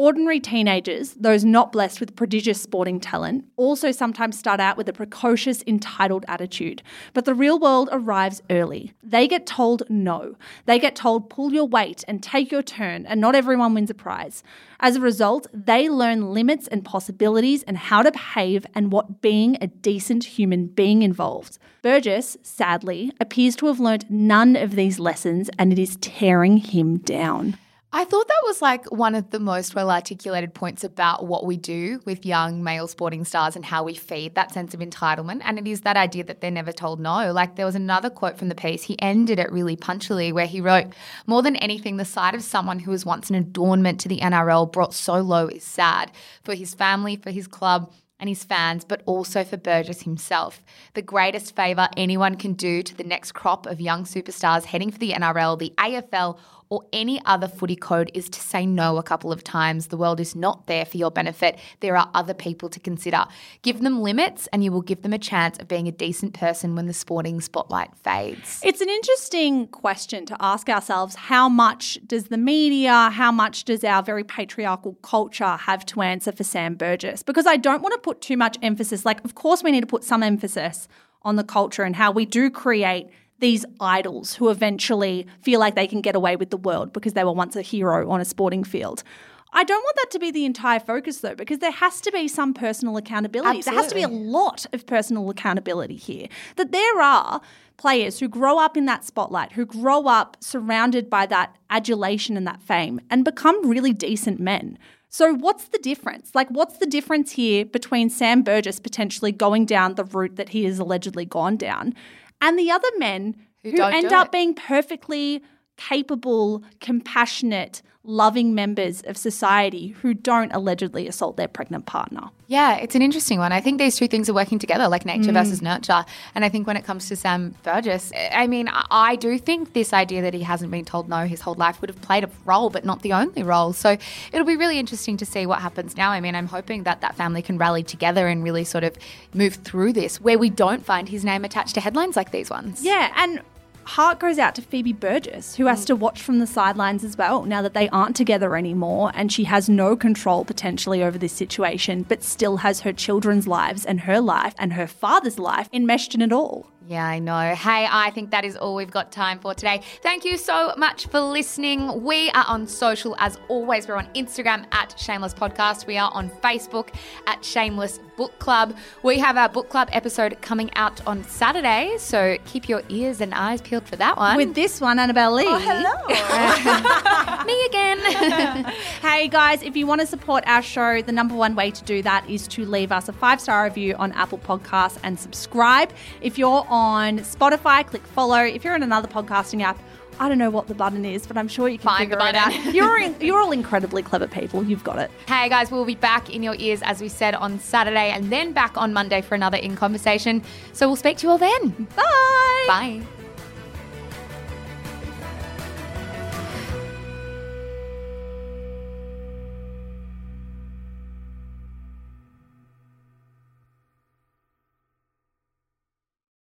"Ordinary teenagers, those not blessed with prodigious sporting talent, also sometimes start out with a precocious, entitled attitude. But the real world arrives early. They get told no. They get told pull your weight and take your turn, and not everyone wins a prize. As a result, they learn limits and possibilities and how to behave and what being a decent human being involves. Burgess, sadly, appears to have learnt none of these lessons, and it is tearing him down." I thought that was like one of the most well-articulated points about what we do with young male sporting stars and how we feed that sense of entitlement. And it is that idea that they're never told no. Like, there was another quote from the piece. He ended it really punchily where he wrote, "More than anything, the sight of someone who was once an adornment to the NRL brought so low is sad for his family, for his club, and his fans, but also for Burgess himself. The greatest favour anyone can do to the next crop of young superstars heading for the NRL, the AFL, or any other footy code is to say no a couple of times. The world is not there for your benefit. There are other people to consider. Give them limits and you will give them a chance of being a decent person when the sporting spotlight fades." It's an interesting question to ask ourselves. How much does the media, how much does our very patriarchal culture have to answer for Sam Burgess? Because I don't want to put too much emphasis, like, of course we need to put some emphasis on the culture and how we do create these idols who eventually feel like they can get away with the world because they were once a hero on a sporting field. I don't want that to be the entire focus, though, because there has to be some personal accountability. Absolutely. There has to be a lot of personal accountability here. That there are players who grow up in that spotlight, who grow up surrounded by that adulation and that fame, and become really decent men. So what's the difference? Like, what's the difference here between Sam Burgess potentially going down the route that he has allegedly gone down and the other men who end up being perfectly capable, compassionate, loving members of society who don't allegedly assault their pregnant partner? Yeah, it's an interesting one. I think these two things are working together, like nature versus nurture. And I think when it comes to Sam Burgess, I mean, I do think this idea that he hasn't been told no his whole life would have played a role, but not the only role. So it'll be really interesting to see what happens now. I mean, I'm hoping that that family can rally together and really sort of move through this where we don't find his name attached to headlines like these ones. Yeah, and heart goes out to Phoebe Burgess, who has to watch from the sidelines as well now that they aren't together anymore, and she has no control potentially over this situation but still has her children's lives and her father's life enmeshed in it all. Yeah, I know. Hey, I think that is all we've got time for today. Thank you so much for listening. We are on social as always. We're on Instagram at Shameless Podcast. We are on Facebook at Shameless Book Club. We have our book club episode coming out on Saturday, so keep your ears and eyes peeled for that one. With this one, Annabelle Lee. Oh, hello. Me again. Hey, guys, if you want to support our show, the number one way to do that is to leave us a 5-star review on Apple Podcasts and subscribe. If you're on Spotify, click follow. If you're on another podcasting app, I don't know what the button is, but I'm sure you can figure it out. You're all incredibly clever people. You've got it. Hey, guys, we'll be back in your ears, as we said, on Saturday and then back on Monday for another In Conversation. So we'll speak to you all then. Bye. Bye.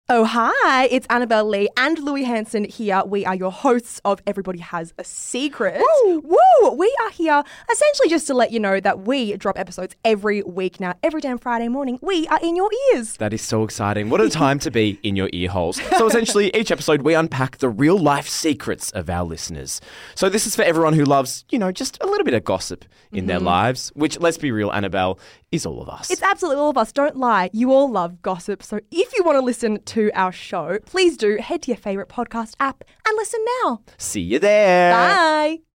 Oh, hi, it's Annabelle Lee and Louis Hansen here. We are your hosts of Everybody Has a Secret. Woo! Woo! We are here essentially just to let you know that we drop episodes every week now. Every damn Friday morning, we are in your ears. That is so exciting. What a time to be in your ear holes. So essentially, each episode, we unpack the real-life secrets of our listeners. So this is for everyone who loves, you know, just a little bit of gossip in their lives, which, let's be real, Annabelle, is all of us. It's absolutely all of us. Don't lie. You all love gossip. So if you want to listen to our show, please do head to your favourite podcast app and listen now. See you there. Bye.